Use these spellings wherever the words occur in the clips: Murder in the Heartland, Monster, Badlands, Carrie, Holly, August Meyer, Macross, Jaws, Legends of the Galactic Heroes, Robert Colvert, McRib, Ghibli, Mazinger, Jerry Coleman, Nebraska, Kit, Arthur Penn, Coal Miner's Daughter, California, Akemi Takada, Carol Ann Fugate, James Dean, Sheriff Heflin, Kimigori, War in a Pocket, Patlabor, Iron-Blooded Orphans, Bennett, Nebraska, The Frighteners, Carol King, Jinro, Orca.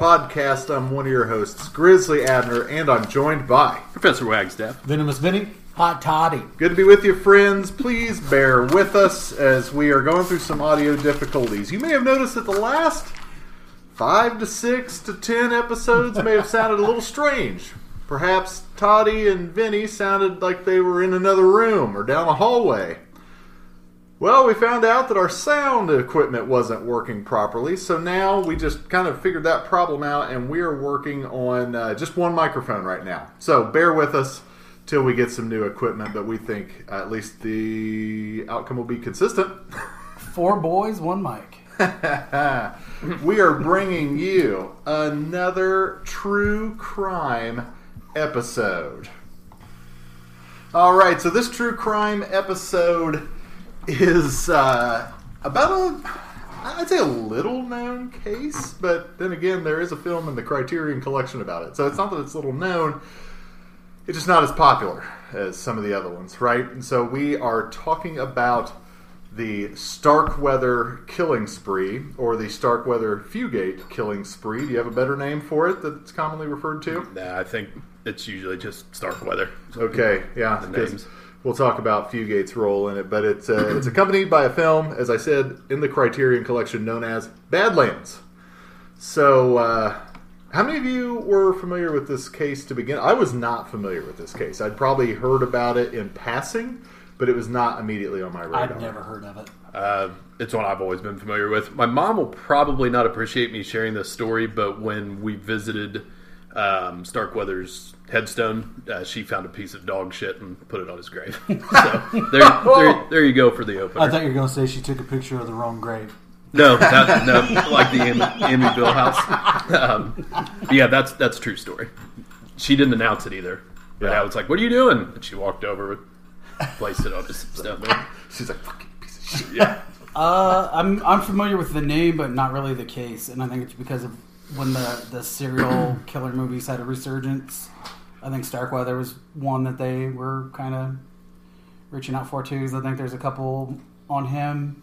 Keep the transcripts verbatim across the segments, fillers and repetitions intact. Podcast. I'm one of your hosts, Grizzly Abner, and I'm joined by Professor Wagstaff, Venomous Vinny, Hot Toddy. Good to be with you, friends. Please bear with us as we are going through some audio difficulties. You may have noticed that the last five to six to ten episodes may have sounded a little strange. Perhaps Toddy and Vinny sounded like they were in another room or down a hallway. Well, we found out that our sound equipment wasn't working properly, so now we just kind of figured that problem out, and we are working on uh, just one microphone right now. So bear with us till we get some new equipment, but we think uh, at least the outcome will be consistent. Four boys, one mic. We are bringing you another true crime episode. All right, so this true crime episode is uh, about a, I'd say a little known case, but then again, there is a film in the Criterion Collection about it. So it's not that it's little known, it's just not as popular as some of the other ones, right? And so we are talking about the Starkweather killing spree, or the Starkweather Fugate killing spree. Do you have a better name for it that's commonly referred to? Nah, I think it's usually just Starkweather. Okay, yeah. The names. We'll talk about Fugate's role in it, but it's uh, it's accompanied by a film, as I said, in the Criterion Collection known as Badlands. So, uh, how many of you were familiar with this case to begin? I was not familiar with this case. I'd probably heard about it in passing, but it was not immediately on my radar. I'd never heard of it. Uh, it's one I've always been familiar with. My mom will probably not appreciate me sharing this story, but when we visited Um, Starkweather's headstone, uh, she found a piece of dog shit and put it on his grave. So there, there, there you go for the opener. I thought you were going to say she took a picture of the wrong grave. No, that, no, like the Amityville house. Um, yeah, that's that's a true story. She didn't announce it either. But yeah. I was like, "What are you doing?" And she walked over, placed it on his stone. She's like, "Fucking piece of shit." Yeah. Uh, I'm I'm familiar with the name, but not really the case, and I think it's because of when the, the serial killer movies had a resurgence. I think Starkweather was one that they were kind of reaching out for, too. I think there's a couple on him.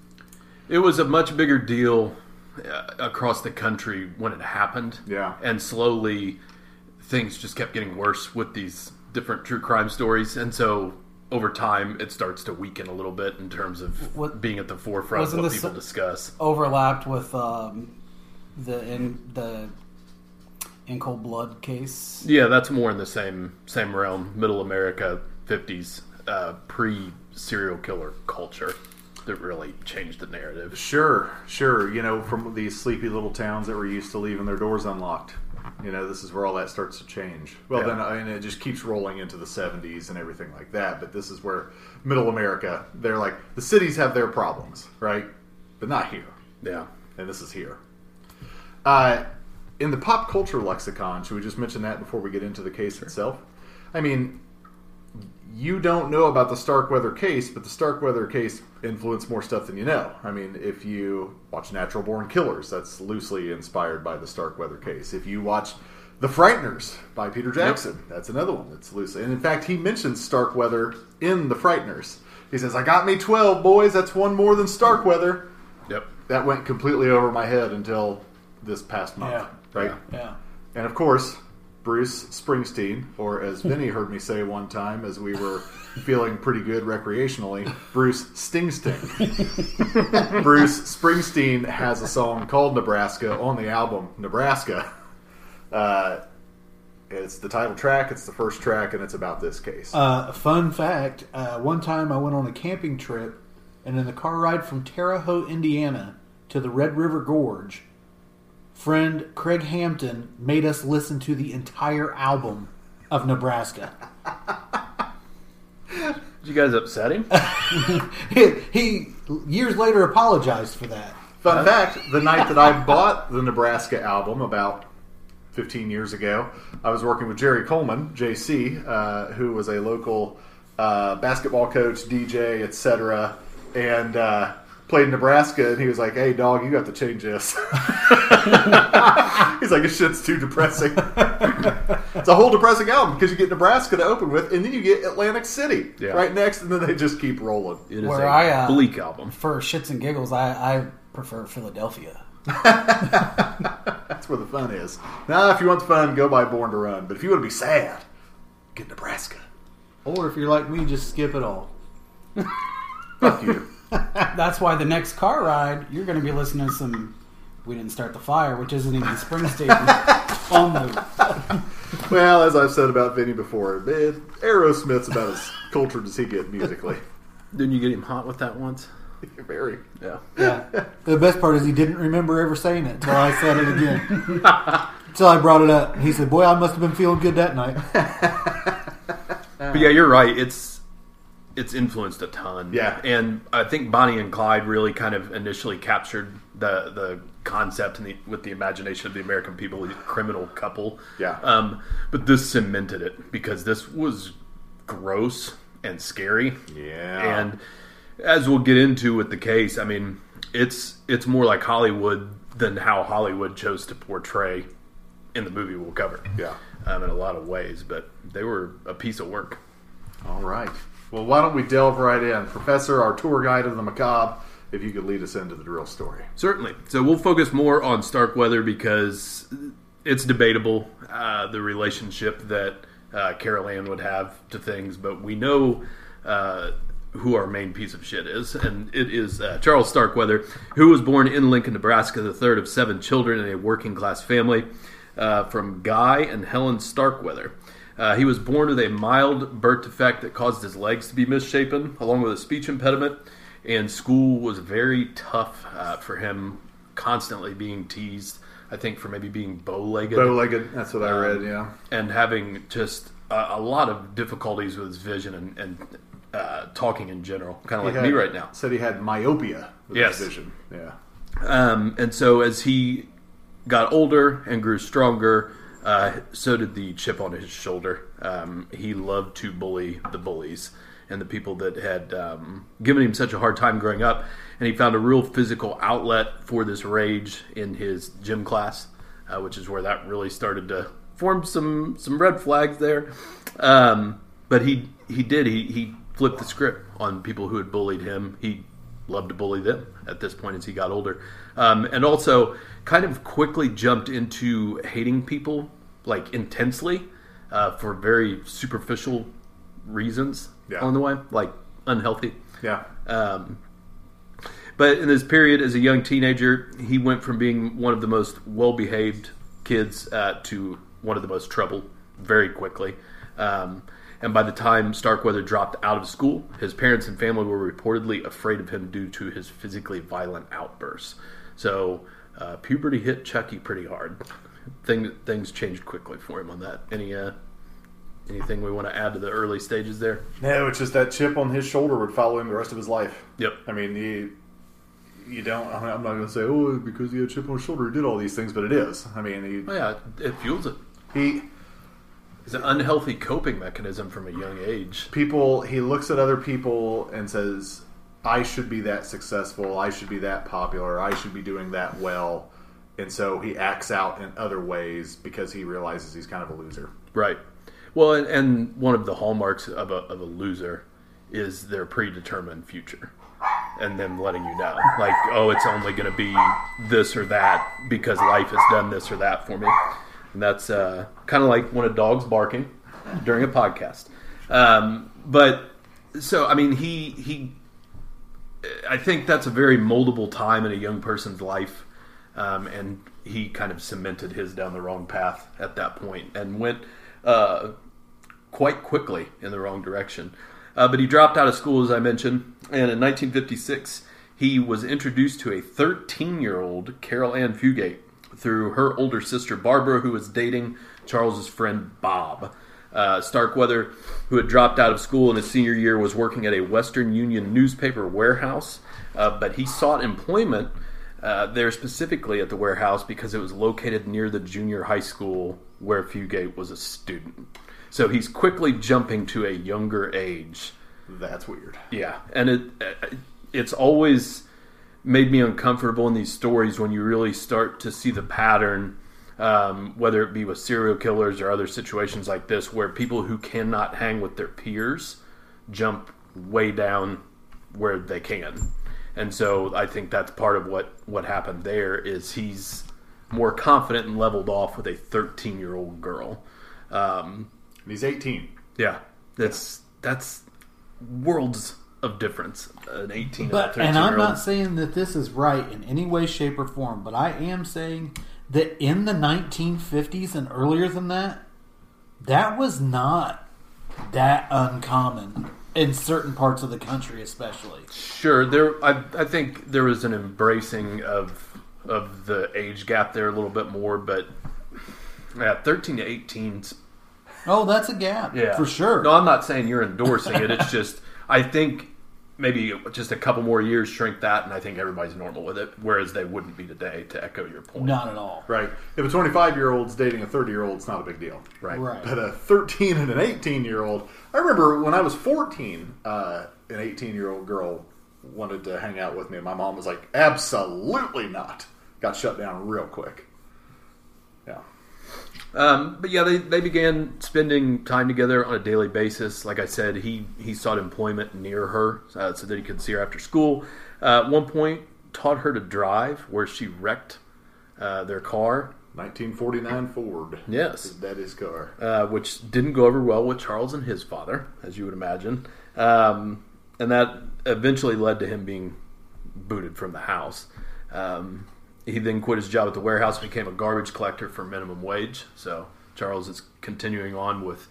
It was a much bigger deal uh, across the country when it happened. Yeah. And slowly, things just kept getting worse with these different true crime stories. And so, over time, it starts to weaken a little bit in terms of what, being at the forefront of what people discuss. Overlapped with Um, The in the in cold blood case. Yeah, that's more in the same same realm. Middle America, fifties, uh, pre serial killer culture that really changed the narrative. Sure, sure. You know, from these sleepy little towns that were used to leaving their doors unlocked. You know, this is where all that starts to change. Well, yeah. Then I mean, it just keeps rolling into the seventies and everything like that. But this is where Middle America. They're like the cities have their problems, right? But not here. Yeah, and this is here. Uh, in the pop culture lexicon, should we just mention that before we get into the case sure. itself? I mean, you don't know about the Starkweather case, but the Starkweather case influenced more stuff than you know. I mean, if you watch Natural Born Killers, that's loosely inspired by the Starkweather case. If you watch The Frighteners by Peter Jackson, yep. that's another one that's loosely. And in fact, he mentions Starkweather in The Frighteners. He says, "I got me twelve, boys. That's one more than Starkweather." Yep. That went completely over my head until this past month, yeah, right? Yeah, yeah. And of course, Bruce Springsteen, or as Vinny heard me say one time as we were feeling pretty good recreationally, Bruce Stingsting. Bruce Springsteen has a song called Nebraska on the album Nebraska. Uh, It's the title track, it's the first track, and it's about this case. Uh, fun fact, uh, one time I went on a camping trip, and in the car ride from Terre Haute, Indiana, to the Red River Gorge, friend Craig Hampton made us listen to the entire album of Nebraska. Did you guys upset him? he, he, years later, apologized for that. Fun fact, the night that I bought the Nebraska album about fifteen years ago, I was working with Jerry Coleman, J C, uh, who was a local uh, basketball coach, D J, et cetera, and uh, played Nebraska, and he was like, hey, dog, you got to change this. He's like, this shit's too depressing. It's a whole depressing album because you get Nebraska to open with, and then you get Atlantic City yeah. right next, and then they just keep rolling. It is Where a I, uh, bleak album. For shits and giggles, I, I prefer Philadelphia. That's where the fun is. Now, if you want the fun, go buy Born to Run. But if you want to be sad, get Nebraska. Or if you're like me, just skip it all. Fuck you. That's why the next car ride, you're going to be listening to some We Didn't Start the Fire, which isn't even Springsteen. On the... Well, as I've said about Vinny before, man, Aerosmith's about as cultured as he gets musically. Didn't you get him hot with that once? Very. Yeah. Yeah. The best part is he didn't remember ever saying it until I said it again. Until I brought it up. He said, boy, I must have been feeling good that night. But yeah, you're right. It's it's influenced a ton. Yeah. And I think Bonnie and Clyde really kind of initially captured the the concept and the, with the imagination of the American people, the criminal couple. Yeah. Um, but this cemented it because this was gross and scary. Yeah. And as we'll get into with the case, I mean, it's it's more like Hollywood than how Hollywood chose to portray in the movie we'll cover. Yeah. Um, in a lot of ways, but they were a piece of work. All right. Well, why don't we delve right in? Professor, our tour guide of the macabre, if you could lead us into the real story. Certainly. So we'll focus more on Starkweather because it's debatable, uh, the relationship that uh, Carol Ann would have to things, but we know... Uh, who our main piece of shit is, and it is uh, Charles Starkweather, who was born in Lincoln, Nebraska, the third of seven children in a working-class family uh, from Guy and Helen Starkweather. Uh, he was born with a mild birth defect that caused his legs to be misshapen, along with a speech impediment, and school was very tough uh, for him, constantly being teased, I think, for maybe being bow-legged. Bow-legged, that's what um, I read, yeah. And having just a, a lot of difficulties with his vision and... and Uh, talking in general, kind of like had, me right now. Said he had myopia with yes. his vision. Yeah. Um, and so as he got older and grew stronger, uh, so did the chip on his shoulder. Um, he loved to bully the bullies and the people that had um, given him such a hard time growing up, and he found a real physical outlet for this rage in his gym class, uh, which is where that really started to form some, some red flags there. Um, but he, he did. He... he flipped the script on people who had bullied him. He loved to bully them at this point as he got older. Um, and also kind of quickly jumped into hating people, like intensely, uh, for very superficial reasons yeah. on the way, like unhealthy. Yeah. Um, but in this period, as a young teenager, he went from being one of the most well-behaved kids uh, to one of the most trouble very quickly. Um And by the time Starkweather dropped out of school, his parents and family were reportedly afraid of him due to his physically violent outbursts. So uh, puberty hit Chucky pretty hard. Thing, things changed quickly for him on that. Any uh, anything we want to add to the early stages there? No, it's just that chip on his shoulder would follow him the rest of his life. Yep. I mean, he, you don't. I mean, I'm not going to say, oh, because he had a chip on his shoulder, he did all these things, but it is. I mean, he, oh, yeah, it fuels it. He... It's an unhealthy coping mechanism from a young age. People, he looks at other people and says, I should be that successful, I should be that popular, I should be doing that well. And so he acts out in other ways because he realizes he's kind of a loser. Right. Well, and, and one of the hallmarks of a, of a loser is their predetermined future. And them letting you know. Like, oh, it's only going to be this or that because life has done this or that for me. And that's uh, kind of like when a dog's barking during a podcast. Um, but, so, I mean, he, he, I think that's a very moldable time in a young person's life. Um, and he kind of cemented his down the wrong path at that point and went uh, quite quickly in the wrong direction. Uh, but he dropped out of school, as I mentioned, and in nineteen fifty-six, he was introduced to a thirteen-year-old Carol Ann Fugate through her older sister Barbara, who was dating Charles's friend Bob. Uh, Starkweather, who had dropped out of school in his senior year, was working at a Western Union newspaper warehouse, uh, but he sought employment uh, there specifically at the warehouse because it was located near the junior high school where Fugate was a student. So he's quickly jumping to a younger age. That's weird. Yeah, and it it's always made me uncomfortable in these stories when you really start to see the pattern, um, whether it be with serial killers or other situations like this, where people who cannot hang with their peers jump way down where they can. And so I think that's part of what, what happened there is he's more confident and leveled off with a thirteen-year-old girl. Um, he's eighteen. Yeah. That's, that's worlds of difference. An eighteen but, and a thirteen-year-old. And I'm not saying that this is right in any way, shape, or form, but I am saying that in the nineteen fifties and earlier than that, that was not that uncommon in certain parts of the country, especially. Sure, there. I, I think there was an embracing of of the age gap there a little bit more, but yeah, thirteen to eighteen's. Oh, that's a gap, yeah, for sure. No, I'm not saying you're endorsing it. It's just I think maybe just a couple more years shrink that, and I think everybody's normal with it, whereas they wouldn't be today, to echo your point. Not at all. Right. If a twenty-five-year-old's dating a thirty-year-old, it's not a big deal. Right. Right. But a thirteen and an eighteen-year-old, I remember when I was fourteen, uh, an eighteen-year-old girl wanted to hang out with me, and my mom was like, absolutely not. Got shut down real quick. Yeah. Um, but yeah, they, they began spending time together on a daily basis. Like I said, he, he sought employment near her uh, so that he could see her after school. Uh, at one point, taught her to drive, where she wrecked uh, their car. nineteen forty-nine Ford. Yes. His daddy's car. Uh, which didn't go over well with Charles and his father, as you would imagine. Um, and that eventually led to him being booted from the house. Um He then quit his job at the warehouse and became a garbage collector for minimum wage. So Charles is continuing on with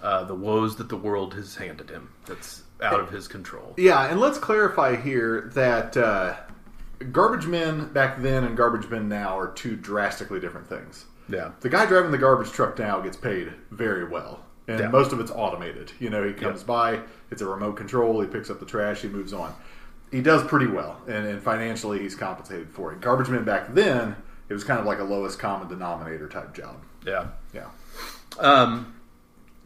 uh, the woes that the world has handed him. That's out of his control. Yeah, and let's clarify here that uh, garbage men back then and garbage men now are two drastically different things. Yeah. The guy driving the garbage truck now gets paid very well. And yeah. Most of it's automated. You know, he comes yep. by, it's a remote control, he picks up the trash, he moves on. He does pretty well, and, and financially he's compensated for it. Garbage men back then, it was kind of like a lowest common denominator type job. Yeah. Yeah. Um,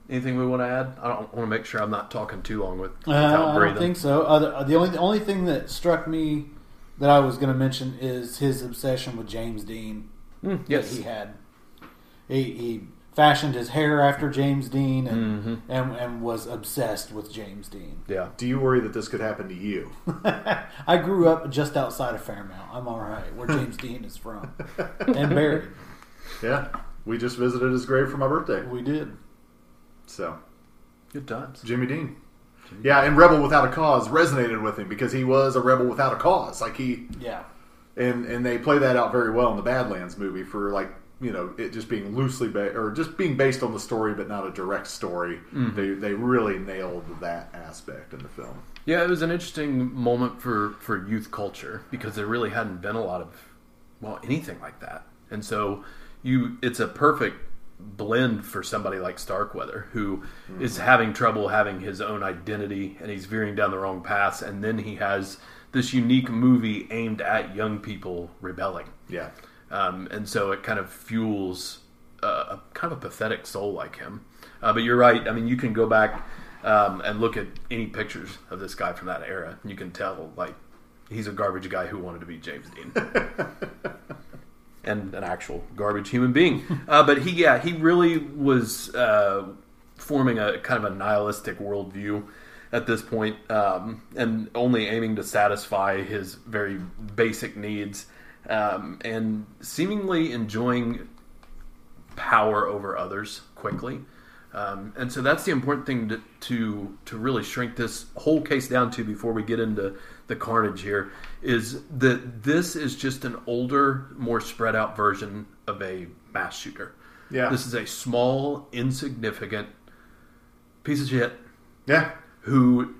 anything we want to add? I don't want to make sure I'm not talking too long with uh, I don't think so. Uh, the, only, the only thing that struck me that I was going to mention is his obsession with James Dean mm, yes. that he had. He, he fashioned his hair after James Dean and, mm-hmm. and and was obsessed with James Dean. Yeah. Do you worry that this could happen to you? I grew up just outside of Fairmount. I'm all right, where James Dean is from. And buried. Yeah. We just visited his grave for my birthday. We did. So. Good times. Jimmy Dean. Jimmy yeah, and Rebel Without a Cause resonated with him because he was a rebel without a cause. Like he... Yeah. And, and they play that out very well in the Badlands movie for like you know, it just being loosely ba- or just being based on the story, but not a direct story. Mm. They they really nailed that aspect in the film. Yeah, it was an interesting moment for, for youth culture because there really hadn't been a lot of well anything like that, and so you it's a perfect blend for somebody like Starkweather who mm. is having trouble having his own identity and he's veering down the wrong path, and then he has this unique movie aimed at young people rebelling. Yeah. Um, and so it kind of fuels uh, a kind of a pathetic soul like him. Uh, but you're right. I mean, you can go back um, and look at any pictures of this guy from that era. And you can tell, like, he's a garbage guy who wanted to be James Dean. And an actual garbage human being. Uh, but he, yeah, he really was uh, forming a kind of a nihilistic worldview at this point, um, and only aiming to satisfy his very basic needs. Um, and seemingly enjoying power over others quickly, Um, and so that's the important thing to, to to really shrink this whole case down to before we get into the carnage here, is that this is just an older, more spread out version of a mass shooter. Yeah. This is a small, insignificant piece of shit. Yeah. Who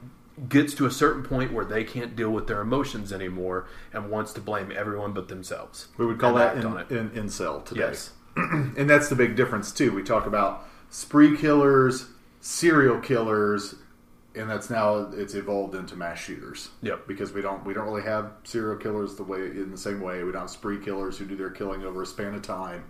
gets to a certain point where they can't deal with their emotions anymore and wants to blame everyone but themselves. We would call that an in, in, incel today. Yes. And that's the big difference, too. We talk about spree killers, serial killers, and that's now it's evolved into mass shooters. Yep. Because we don't we don't really have serial killers the way in the same way. We don't have spree killers who do their killing over a span of time.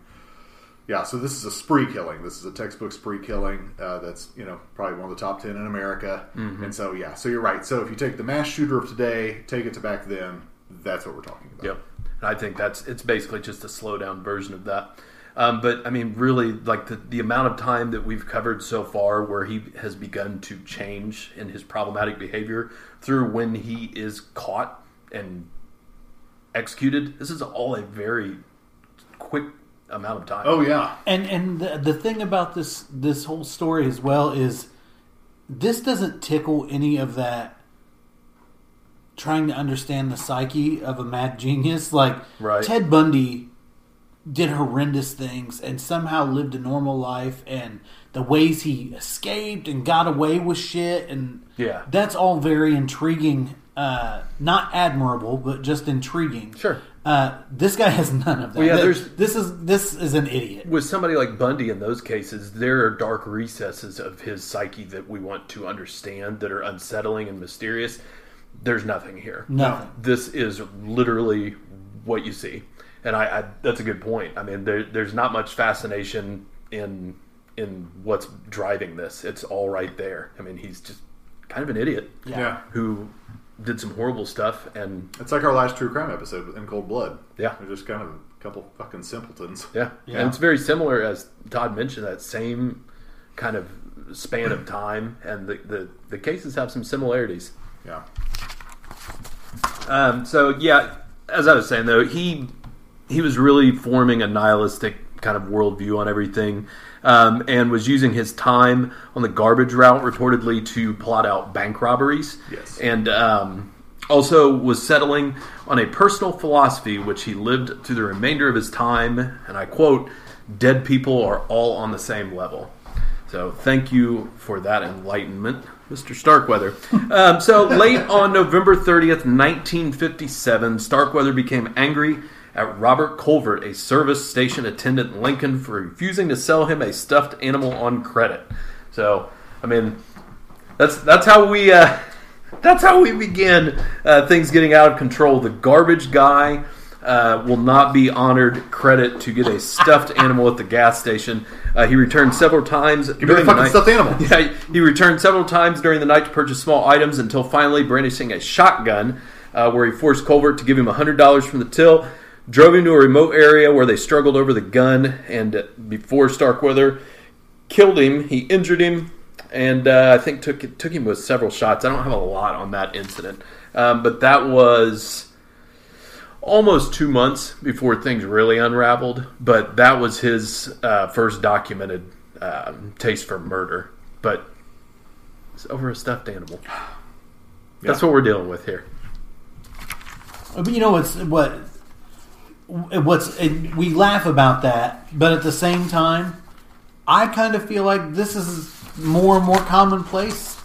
Yeah. So this is a spree killing. This is a textbook spree killing. Uh, that's you know probably one of the top ten in America. Mm-hmm. And so yeah. So you're right. So if you take the mass shooter of today, take it to back then, that's what we're talking about. Yep. And I think that's it's basically just a slow down version of that. Um, but, I mean, really, like, the, the amount of time that we've covered so far where he has begun to change in his problematic behavior through when he is caught and executed, this is all a very quick amount of time. Oh, yeah. And and the, the thing about this, this whole story as well is this doesn't tickle any of that trying to understand the psyche of a mad genius. Like, right. Ted Bundy did horrendous things and somehow lived a normal life, and the ways he escaped and got away with shit, and yeah, that's all very intriguing, uh, not admirable, but just intriguing. Sure. Uh, this guy has none of that. Well, yeah, there's, this is this is an idiot. With somebody like Bundy in those cases, there are dark recesses of his psyche that we want to understand that are unsettling and mysterious. There's nothing here. Nothing. This is literally what you see. And I, I, that's a good point. I mean, there, there's not much fascination in in what's driving this. It's all right there. I mean, he's just kind of an idiot. Yeah. Yeah. Who did some horrible stuff. And it's like our last True Crime episode, In Cold Blood. Yeah. They're just kind of a couple fucking simpletons. Yeah. Yeah. And it's very similar, as Todd mentioned, that same kind of span of time. And the, the, the cases have some similarities. Yeah. Um. So, yeah, as I was saying, though, he... He was really forming a nihilistic kind of worldview on everything, um, and was using his time on the garbage route reportedly to plot out bank robberies. Yes. And um, also was settling on a personal philosophy which he lived through the remainder of his time, and I quote, "Dead people are all on the same level." So thank you for that enlightenment, Mister Starkweather. um, so late on November thirtieth, nineteen fifty-seven, Starkweather became angry at Robert Colvert, a service station attendant in Lincoln, for refusing to sell him a stuffed animal on credit. So, I mean, that's that's how we uh, that's how we begin uh, things getting out of control. The garbage guy uh, will not be honored credit to get a stuffed animal at the gas station. Uh, he returned several times Give during me the fucking the night. Stuffed animal. Yeah, he returned several times during the night to purchase small items until finally brandishing a shotgun, uh, where he forced Colvert to give him one hundred dollars from the till. Drove him to a remote area where they struggled over the gun, and before Starkweather killed him, he injured him, and uh, I think took took him with several shots. I don't have a lot on that incident, um, but that was almost two months before things really unraveled, but that was his uh, first documented uh, taste for murder, but it's over a stuffed animal. That's yeah. what we're dealing with here. But you know what's... what? What's it, we laugh about that, but at the same time, I kind of feel like this is more and more commonplace.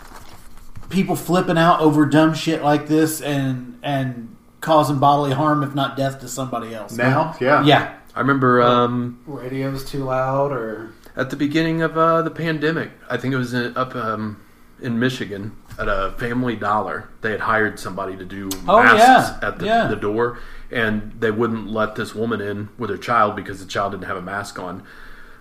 People flipping out over dumb shit like this and and causing bodily harm, if not death, to somebody else. Now, yeah, yeah. I remember um, radio's too loud, or at the beginning of uh, the pandemic, I think it was in, up um, in Michigan at a Family Dollar. They had hired somebody to do masks oh, yeah. at the, yeah. the door. And they wouldn't let this woman in with her child because the child didn't have a mask on.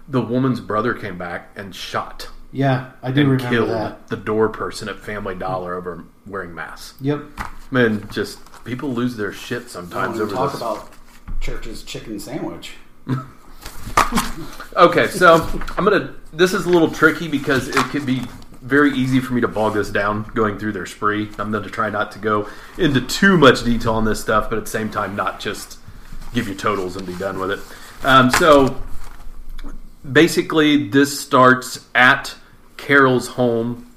The woman's brother came back and shot. Yeah, I do and remember killed that. The door person at Family Dollar over wearing masks. Yep. Man, just people lose their shit sometimes. Over talk this. About Church's chicken sandwich. Okay, so I'm gonna. This is a little tricky because it could be very easy for me to bog this down going through their spree. I'm going to try not to go into too much detail on this stuff, but at the same time not just give you totals and be done with it. Um, so basically this starts at Carol's home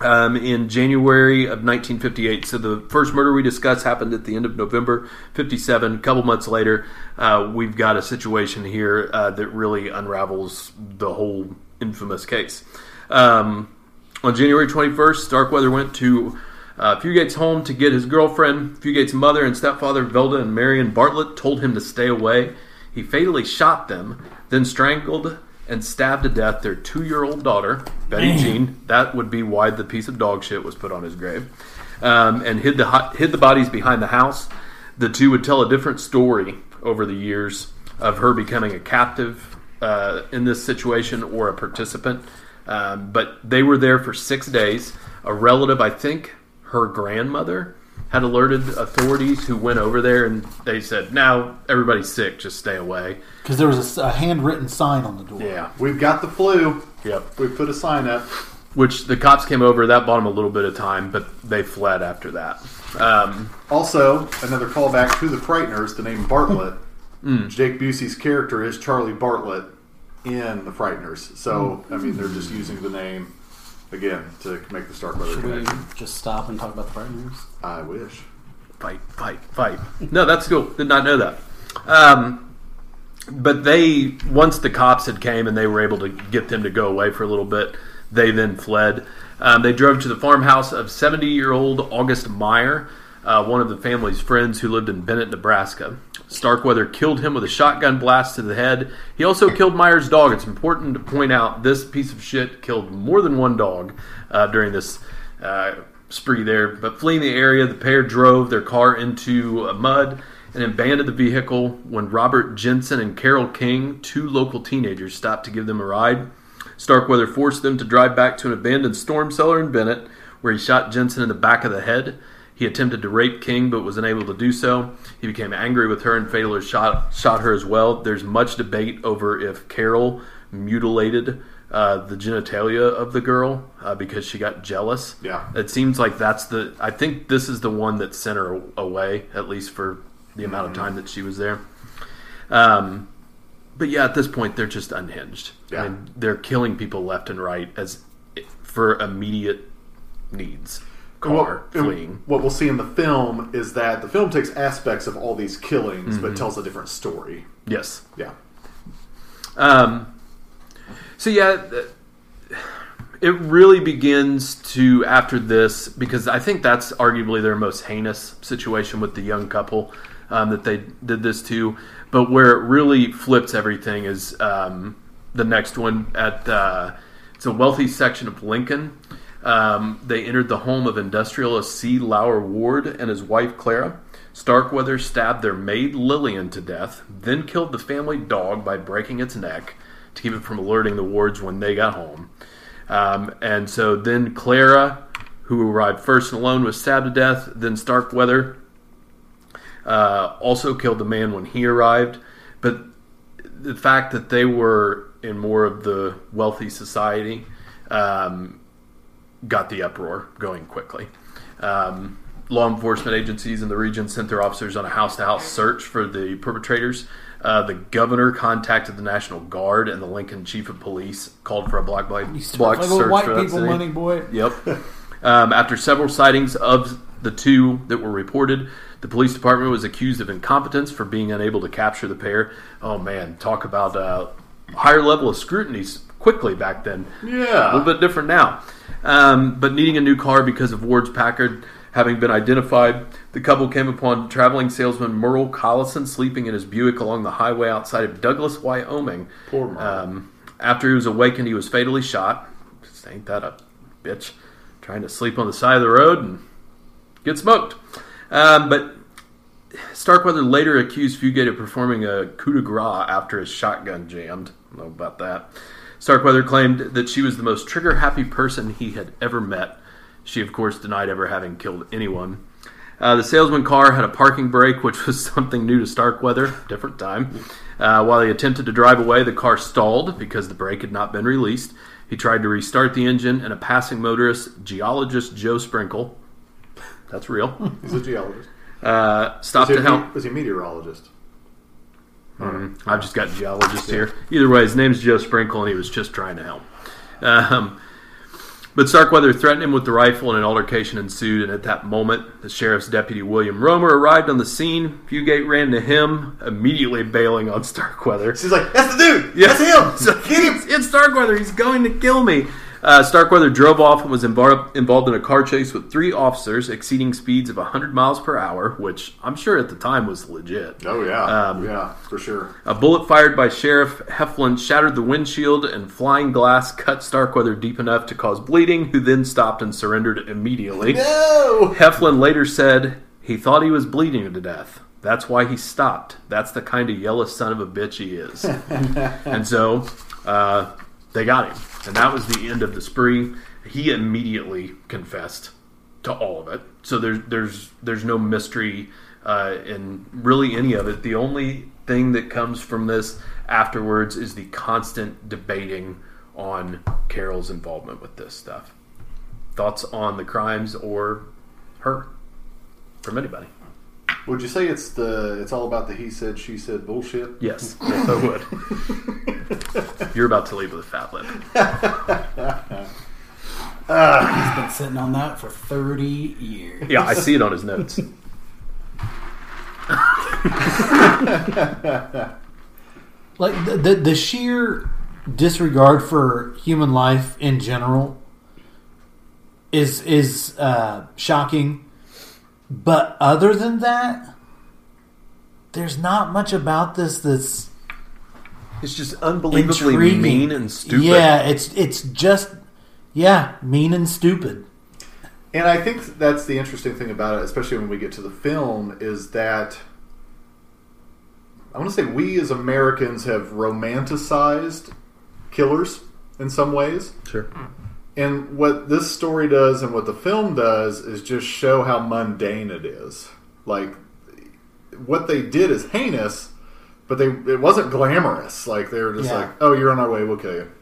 um, in January of nineteen fifty-eight. So the first murder we discussed happened at the end of November fifty-seven. A couple months later, uh, we've got a situation here uh, that really unravels the whole infamous case. Um, on January twenty-first, Starkweather went to uh, Fugate's home to get his girlfriend. Fugate's mother and stepfather, Velda and Marion Bartlett, told him to stay away. He fatally shot them, then strangled and stabbed to death their two-year-old daughter, Betty Damn. Jean. That would be why the piece of dog shit was put on his grave. Um, and hid the hid the bodies behind the house. The two would tell a different story over the years of her becoming a captive uh, in this situation or a participant. Um, but they were there for six days. A relative, I think her grandmother, had alerted authorities who went over there, and they said, "Now everybody's sick, just stay away." Because there was a, a handwritten sign on the door. Yeah, we've got the flu. Yep, we put a sign up. Which the cops came over. That bought them a little bit of time, but they fled after that. Um, also, another callback to The Frighteners. The name Bartlett. Mm. Jake Busey's character is Charlie Bartlett in The Frighteners. So, I mean, they're just using the name again to make the Starkweather Should connection. We just stop and talk about The Frighteners? I wish. Fight, fight, fight. No, that's cool. Did not know that. Um, but they, once the cops had came and they were able to get them to go away for a little bit, they then fled. Um, they drove to the farmhouse of seventy-year-old August Meyer, uh, one of the family's friends who lived in Bennett, Nebraska. Starkweather killed him with a shotgun blast to the head. He also killed Meyer's dog. It's important to point out this piece of shit killed more than one dog uh, during this uh, spree there. But fleeing the area, the pair drove their car into mud and abandoned the vehicle when Robert Jensen and Carol King, two local teenagers, stopped to give them a ride. Starkweather forced them to drive back to an abandoned storm cellar in Bennett, where he shot Jensen in the back of the head. He attempted to rape King, but was unable to do so. He became angry with her and fatally shot shot her as well. There's much debate over if Carol mutilated uh, the genitalia of the girl uh, because she got jealous. Yeah, it seems like that's the. I think this is the one that sent her away, at least for the mm-hmm. amount of time that she was there. Um, but yeah, at this point they're just unhinged. Yeah, I mean, they're killing people left and right as for immediate needs. What, what we'll see in the film is that the film takes aspects of all these killings, mm-hmm. but tells a different story. Yes. Yeah. Um. So yeah, it really begins to, after this, because I think that's arguably their most heinous situation with the young couple um, that they did this to, but where it really flips everything is um, the next one at, uh, it's a wealthy section of Lincoln. Um, they entered the home of industrialist C. Lauer Ward and his wife, Clara. Starkweather stabbed their maid, Lillian, to death, then killed the family dog by breaking its neck to keep it from alerting the Wards when they got home. Um, and so then Clara, who arrived first and alone, was stabbed to death. Then Starkweather uh, also killed the man when he arrived. But the fact that they were in more of the wealthy society... Um, got the uproar going quickly. Um, law enforcement agencies in the region sent their officers on a house-to-house search for the perpetrators. Uh, the governor contacted the National Guard, and the Lincoln chief of police called for a block, block, block like search. White people money, boy. Yep. um, after several sightings of the two that were reported, the police department was accused of incompetence for being unable to capture the pair. Oh, man, talk about uh, higher level of scrutinies quickly back then. Yeah. A little bit different now. Um, but needing a new car because of Ward's Packard having been identified, the couple came upon traveling salesman Merle Collison sleeping in his Buick along the highway outside of Douglas, Wyoming. Poor Merle. Um, after he was awakened, he was fatally shot. Just ain't that a bitch. Trying to sleep on the side of the road and get smoked. Um, but Starkweather later accused Fugate of performing a coup de grace after his shotgun jammed. I don't know about that. Starkweather claimed that she was the most trigger-happy person he had ever met. She, of course, denied ever having killed anyone. Uh, the salesman car had a parking brake, which was something new to Starkweather. Different time. Uh, while he attempted to drive away, the car stalled because the brake had not been released. He tried to restart the engine, and a passing motorist, geologist Joe Sprinkle, that's real. He's a geologist. Uh, stopped to help. Was he a meteorologist? Mm-hmm. I've just got geologists here. Either way, his name's Joe Sprinkle, and he was just trying to help. Um, but Starkweather threatened him with the rifle, and an altercation ensued, and at that moment, the sheriff's deputy, William Romer, arrived on the scene. Fugate ran to him, immediately bailing on Starkweather. She's like, that's the dude! Yeah. That's him! it's, it's Starkweather! He's going to kill me! Uh, Starkweather drove off and was embar- involved in a car chase with three officers exceeding speeds of one hundred miles per hour, which I'm sure at the time was legit. Oh, yeah. Um, yeah, for sure. A bullet fired by Sheriff Heflin shattered the windshield, and flying glass cut Starkweather deep enough to cause bleeding, who then stopped and surrendered immediately. No! Heflin later said he thought he was bleeding to death. That's why he stopped. That's the kind of yellow son of a bitch he is. And so uh, they got him. And that was the end of the spree. He immediately confessed to all of it. So there's there's there's no mystery uh, in really any of it. The only thing that comes from this afterwards is the constant debating on Carol's involvement with this stuff. Thoughts on the crimes or her from anybody? Would you say it's the it's all about the he said she said bullshit? Yes, yes, I would. You're about to leave with a fat lip. uh, He's been sitting on that for thirty years. Yeah, I see it on his notes. Like the, the the sheer disregard for human life in general is is uh, shocking. But other than that, there's not much about this that's... It's just unbelievably intriguing. Mean and stupid. Yeah, it's it's just, yeah, mean and stupid. And I think that's the interesting thing about it, especially when we get to the film, is that... I want to say we as Americans have romanticized killers in some ways. Sure. And what this story does and what the film does is just show how mundane it is. Like, what they did is heinous, but they it wasn't glamorous. Like, they were just yeah. like, oh, you're on our way, we'll kill you.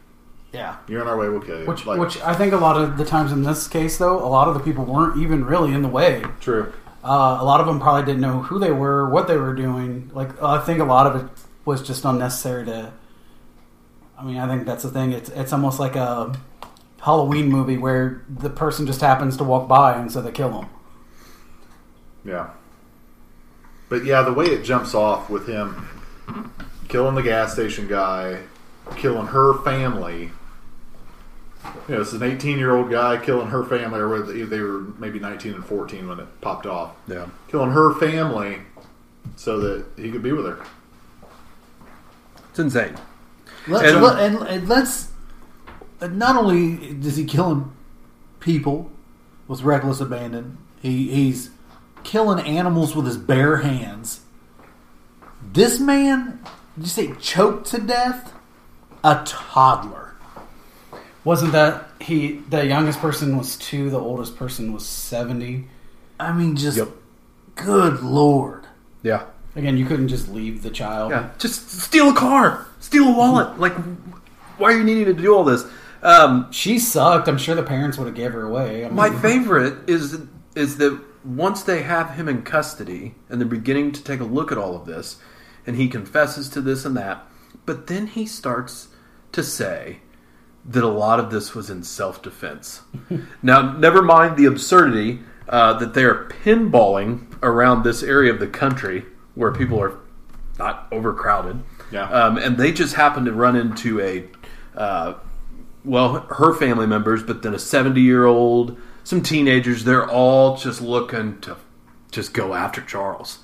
Yeah. You're on our way, we'll kill you. Which, like, which I think a lot of the times in this case, though, a lot of the people weren't even really in the way. True. Uh, a lot of them probably didn't know who they were, what they were doing. Like, I think a lot of it was just unnecessary to... I mean, I think that's the thing. It's, it's almost like a... Halloween movie where the person just happens to walk by and so they kill them. Yeah. But yeah, the way it jumps off with him killing the gas station guy, killing her family. You know, it's an eighteen-year-old guy killing her family, or they were maybe nineteen and fourteen when it popped off. Yeah. Killing her family so that he could be with her. It's insane. Let's, and, let, and, and let's... Not only does he killing people with reckless abandon, he, he's killing animals with his bare hands. This man, did you say choked to death? A toddler. Wasn't that he? The youngest person was two, the oldest person was seventy. I mean, just yep. Good Lord. Yeah. Again, you couldn't just leave the child. Yeah. Just steal a car, steal a wallet. Like, why are you needing to do all this? Um, she sucked. I'm sure the parents would have gave her away. I mean, my favorite is is that once they have him in custody and they're beginning to take a look at all of this, and he confesses to this and that, but then he starts to say that a lot of this was in self-defense. Now, never mind the absurdity uh, that they are pinballing around this area of the country where people are not overcrowded. Yeah. Um, and they just happened to run into a... Uh, Well, her family members, but then a seventy-year-old, some teenagers, they're all just looking to just go after Charles.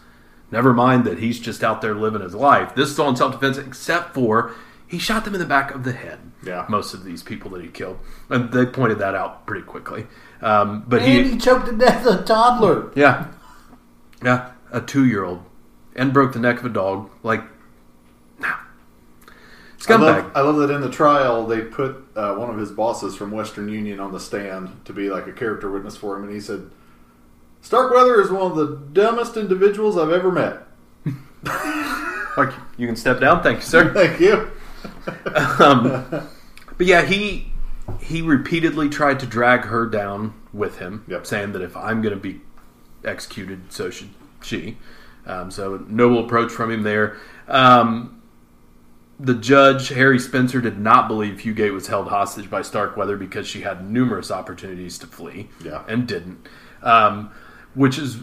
Never mind that he's just out there living his life. This is all in self-defense, except for he shot them in the back of the head, yeah. Most of these people that he killed. And they pointed that out pretty quickly. Um, but and he, he choked to death a toddler. Yeah. Yeah, a two-year-old. And broke the neck of a dog, like... I love, I love that in the trial they put uh, one of his bosses from Western Union on the stand to be like a character witness for him, and he said, Starkweather is one of the dumbest individuals I've ever met. Like, you can step down. Thank you, sir. Thank you. um, but yeah, he he repeatedly tried to drag her down with him, yep. Saying that if I'm going to be executed, so should she. Um, so a noble approach from him there. Um the judge, Harry Spencer, did not believe Fugate was held hostage by Starkweather because she had numerous opportunities to flee yeah. and didn't. Um, which is,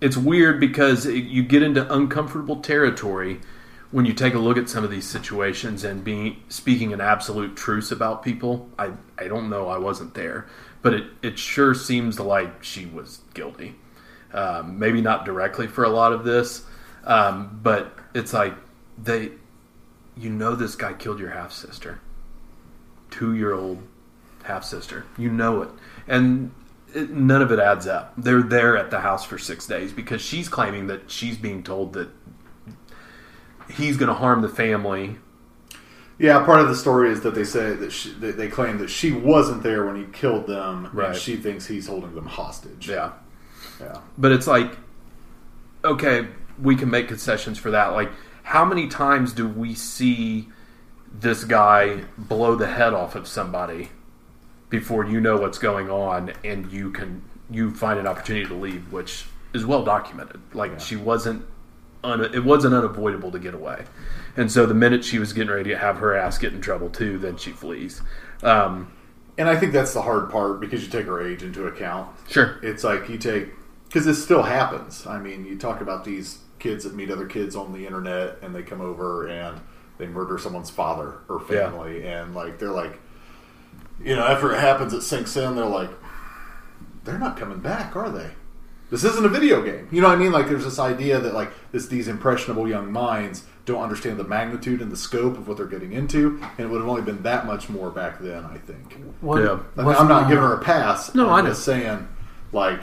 it's weird because it, you get into uncomfortable territory when you take a look at some of these situations and being speaking an absolute truce about people. I, I don't know, I wasn't there. But it, it sure seems like she was guilty. Um, maybe not directly for a lot of this, um, but it's like they... You know this guy killed your half-sister. Two-year-old half-sister. You know it. And it, none of it adds up. They're there at the house for six days because she's claiming that she's being told that he's going to harm the family. Yeah, part of the story is that they say that she, they claim that she wasn't there when he killed them. Right. And she thinks he's holding them hostage. Yeah. Yeah. But it's like, okay, we can make concessions for that. Like, how many times do we see this guy blow the head off of somebody before you know what's going on and you can you find an opportunity to leave, which is well documented. Like yeah. she wasn't, un, it wasn't unavoidable to get away, and so the minute she was getting ready to have her ass get in trouble too, then she flees. Um, and I think that's the hard part because you take her age into account. Sure, it's like you take because this still happens. I mean, you talk about these kids that meet other kids on the internet and they come over and they murder someone's father or family yeah. and like they're like, you know, after it happens it sinks in, they're like, they're not coming back, are they? This isn't a video game, you know what I mean? Like there's this idea that like this these impressionable young minds don't understand the magnitude and the scope of what they're getting into, and it would have only been that much more back then, I think. What, yeah. I mean, I'm not giving her a pass. No, I'm I just saying like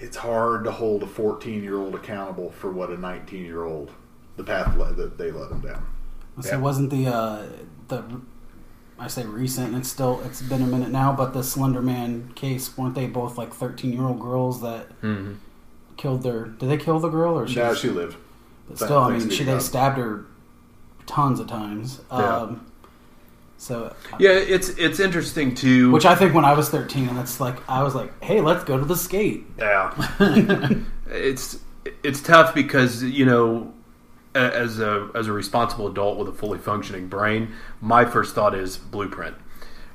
it's hard to hold a fourteen-year-old accountable for what a nineteen-year-old, the path led, that they let them down. So yeah. It wasn't the, uh, the I say recent, and it's still, it's been a minute now, but the Slender Man case, weren't they both like thirteen-year-old girls that mm-hmm. killed their, did they kill the girl? Or she no, was, she lived. But still, I mean, she, they stabbed her tons of times. Yeah. Um, So yeah, it's it's interesting too. Which I think when I was thirteen, that's like I was like, hey, let's go to the skate. Yeah, it's it's tough because you know, as a as a responsible adult with a fully functioning brain, my first thought is blueprint.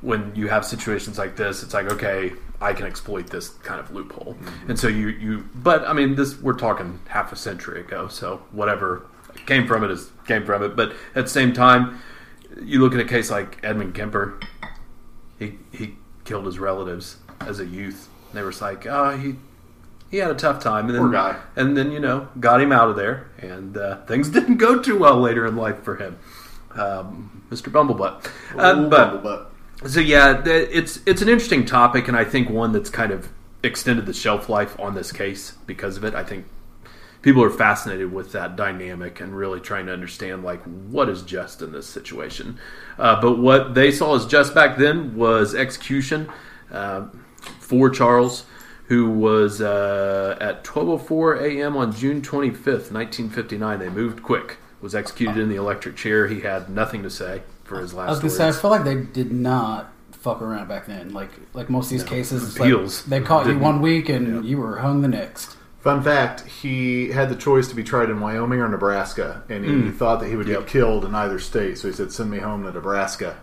When you have situations like this, it's like, okay, I can exploit this kind of loophole, mm-hmm. and so you you. But I mean, this we're talking half a century ago, so whatever came from it is came from it. But at the same time, you look at a case like Edmund Kemper. He he killed his relatives as a youth. They were like, oh, he he had a tough time, and then, poor guy. And then you know, got him out of there, and uh, things didn't go too well later in life for him, um, Mister Bumblebutt. Ooh, uh, but, Bumblebutt. So yeah, it's it's an interesting topic, and I think one that's kind of extended the shelf life on this case because of it. I think people are fascinated with that dynamic and really trying to understand, like, what is just in this situation. Uh, but what they saw as just back then was execution uh, for Charles, who was uh, at twelve oh four a.m. on June twenty-fifth, nineteen fifty-nine. They moved quick. Was executed in the electric chair. He had nothing to say for his last words. I was going to say, I feel like they did not fuck around back then. Like, like most of these no. cases, it's appeals. Like they caught Didn't. you one week and yeah. you were hung the next. Fun fact, he had the choice to be tried in Wyoming or Nebraska, and he mm. thought that he would yep. get killed in either state, so he said, send me home to Nebraska.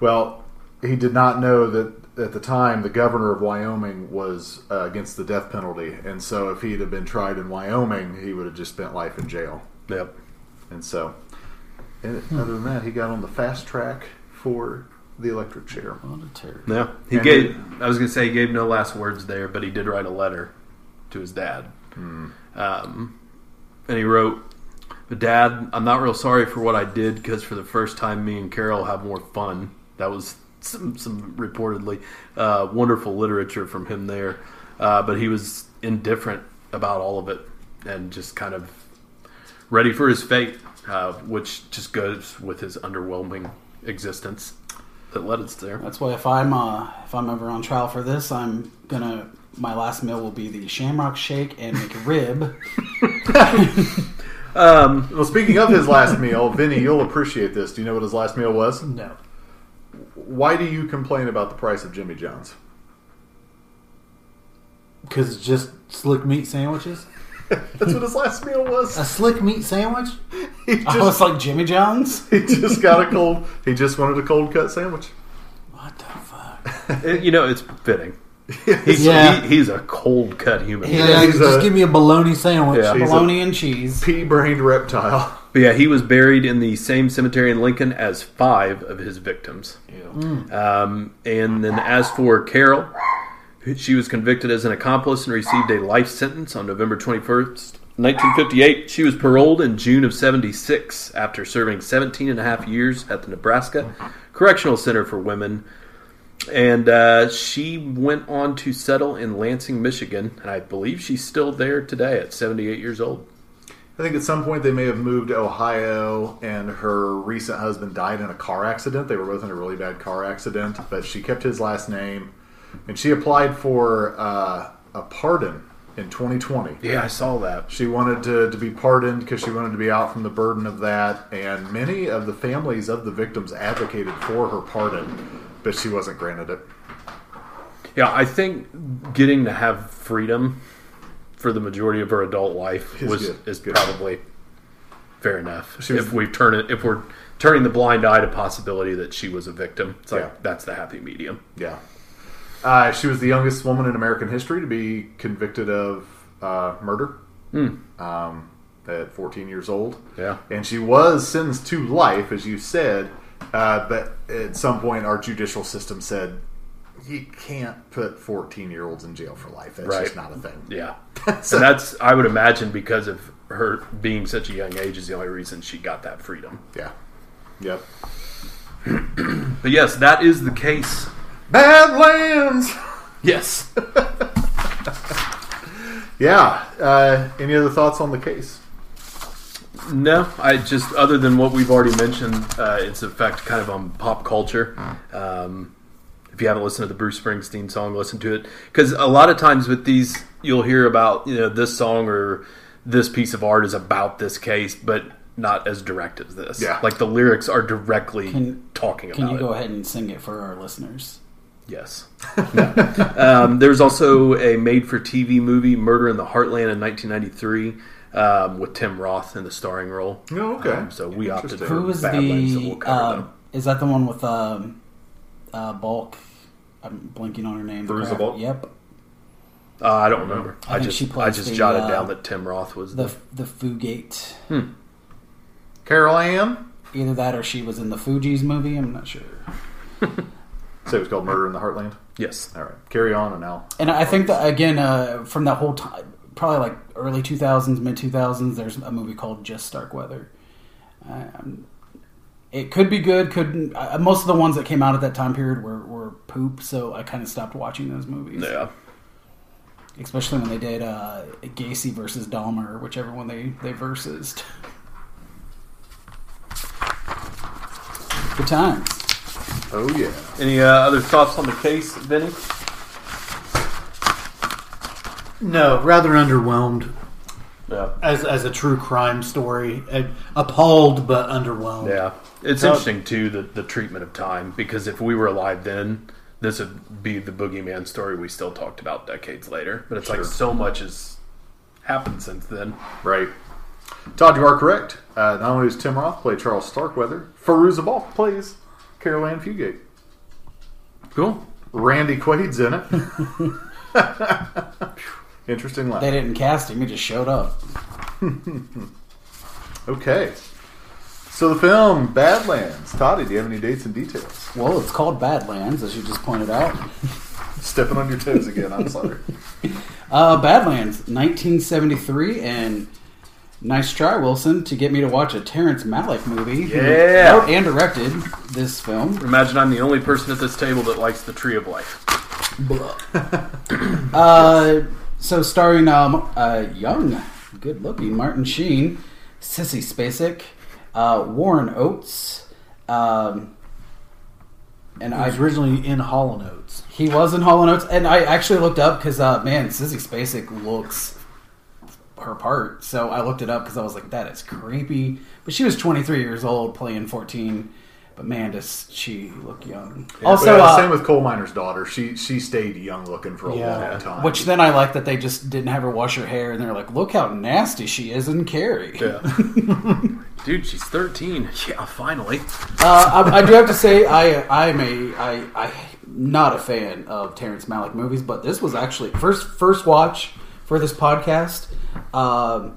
Well, he did not know that at the time the governor of Wyoming was uh, against the death penalty, and so if he had been tried in Wyoming, he would have just spent life in jail. Yep. And so, and hmm. other than that, he got on the fast track for the electric chair. Yeah, he and gave. He, I was going to say he gave no last words there, but he did write a letter to his dad. Mm. Um, and he wrote, Dad, I'm not real sorry for what I did because for the first time me and Carol have more fun. That was some, some reportedly uh, wonderful literature from him there. Uh, but he was indifferent about all of it and just kind of ready for his fate, uh, which just goes with his underwhelming existence that led us there. That's why if I'm uh, if I'm ever on trial for this, I'm going to my last meal will be the Shamrock Shake and McRib. um, well, speaking of his last meal, Vinny, you'll appreciate this. Do you know what his last meal was? No. Why do you complain about the price of Jimmy John's? Because it's just slick meat sandwiches? That's what his last meal was. A slick meat sandwich? He just, I was like, Jimmy John's? He just got a cold... He just wanted a cold cut sandwich. What the fuck? It, you know, it's fitting. He's, yeah. he, he's a cold cut human. Yeah, he's just a, give me a bologna sandwich. Yeah. Bologna and cheese. Pea-brained reptile. But yeah, he was buried in the same cemetery in Lincoln as five of his victims. Yeah. Mm. Um, and then as for Carol, she was convicted as an accomplice and received a life sentence on November twenty-first, nineteen fifty-eight. She was paroled in June of seventy-six after serving seventeen and a half years at the Nebraska Correctional Center for Women. And uh, she went on to settle in Lansing, Michigan, and I believe she's still there today at seventy-eight years old. I think at some point they may have moved to Ohio, and her recent husband died in a car accident. They were both in a really bad car accident, but she kept his last name, and she applied for uh, a pardon in twenty twenty. Yeah, I saw that. She wanted to, to be pardoned because she wanted to be out from the burden of that, and many of the families of the victims advocated for her pardon. But she wasn't granted it. Yeah, I think getting to have freedom for the majority of her adult life it's was good. is good. probably fair enough. Was, if we turn it, if we're turning the blind eye to possibility that she was a victim, it's like yeah. that's the happy medium. Yeah, uh, she was the youngest woman in American history to be convicted of uh, murder mm. um, at fourteen years old. Yeah, and she was sentenced to life, as you said. Uh, but at some point, our judicial system said, you can't put fourteen-year-olds in jail for life. That's right. Just not a thing. Yeah. So, and that's, I would imagine, because of her being such a young age is the only reason she got that freedom. Yeah. Yep. But yes, that is the case. Badlands! Yes. Yeah. Uh, any other thoughts on the case? No, I just, other than what we've already mentioned, uh, its effect kind of on pop culture. Um, if you haven't listened to the Bruce Springsteen song, listen to it. Because a lot of times with these, you'll hear about, you know, this song or this piece of art is about this case, but not as direct as this. Yeah. Like the lyrics are directly can, talking about it. Can you go ahead and sing it for our listeners? Yes. No. um, there's also a made-for-T V movie, Murder in the Heartland, in nineteen ninety-three. Um, with Tim Roth in the starring role. Oh, okay. Um, so we opted for Badlands, and we'll cover them. Is that the one with um, uh, Bulk? I'm blanking on her name. Bruiser Bulk? Yep. Uh, I don't remember. I, I just she I just the, jotted uh, down that Tim Roth was the the, the Fugate. Hmm. Carol Ann. Either that or she was in the Fugees movie. I'm not sure. So it was called Murder in the Heartland. Yes. All right. Carry on, and I'll. And I think that again uh, from that whole time. Probably like early two thousands, mid two thousands. There's a movie called Just Starkweather. Um, it could be good. Couldn't. Uh, most of the ones that came out at that time period were, were poop. So I kind of stopped watching those movies. Yeah. Especially when they did uh, Gacy versus Dahmer, whichever one they they versed. Good times. Oh yeah. Any uh, other thoughts on the case, Vinny? No, rather underwhelmed. Yeah. As as a true crime story, appalled but underwhelmed. Yeah, it's so, interesting too the the treatment of time, because if we were alive then, this would be the boogeyman story we still talked about decades later. But it's sure. like so much has happened since then, right? Todd, you are correct. Uh, not only does Tim Roth play Charles Starkweather, Firuza Balk plays Carol Ann Fugate. Cool. Randy Quaid's in it. Interesting line. They didn't cast him, he just showed up. Okay. So the film, Badlands. Toddy, do you have any dates and details? Well, it's called Badlands, as you just pointed out. Stepping on your toes again, I'm sorry. Uh, Badlands, nineteen seventy-three, and nice try, Wilson, to get me to watch a Terrence Malick movie. Yeah! Who wrote and directed this film. Imagine I'm the only person at this table that likes The Tree of Life. Blah. uh... So starring um, uh, young, good-looking Martin Sheen, Sissy Spacek, uh, Warren Oates, um, and he was I, originally in Hall and Oates. He was in Hall and Oates, and I actually looked up because uh, man, Sissy Spacek looks her part. So I looked it up because I was like, that is creepy. But she was twenty-three years old, playing fourteen. But man, does she look young. Yeah, also, yeah, uh, same with Coal Miner's Daughter. She she stayed young looking for a yeah. long time. Which then I like that they just didn't have her wash her hair. And they're like, look how nasty she is in Carrie. Yeah. Dude, she's thirteen. Yeah, finally. uh, I, I do have to say, I I'm a I I not a fan of Terrence Malick movies, but this was actually first first watch for this podcast. Um,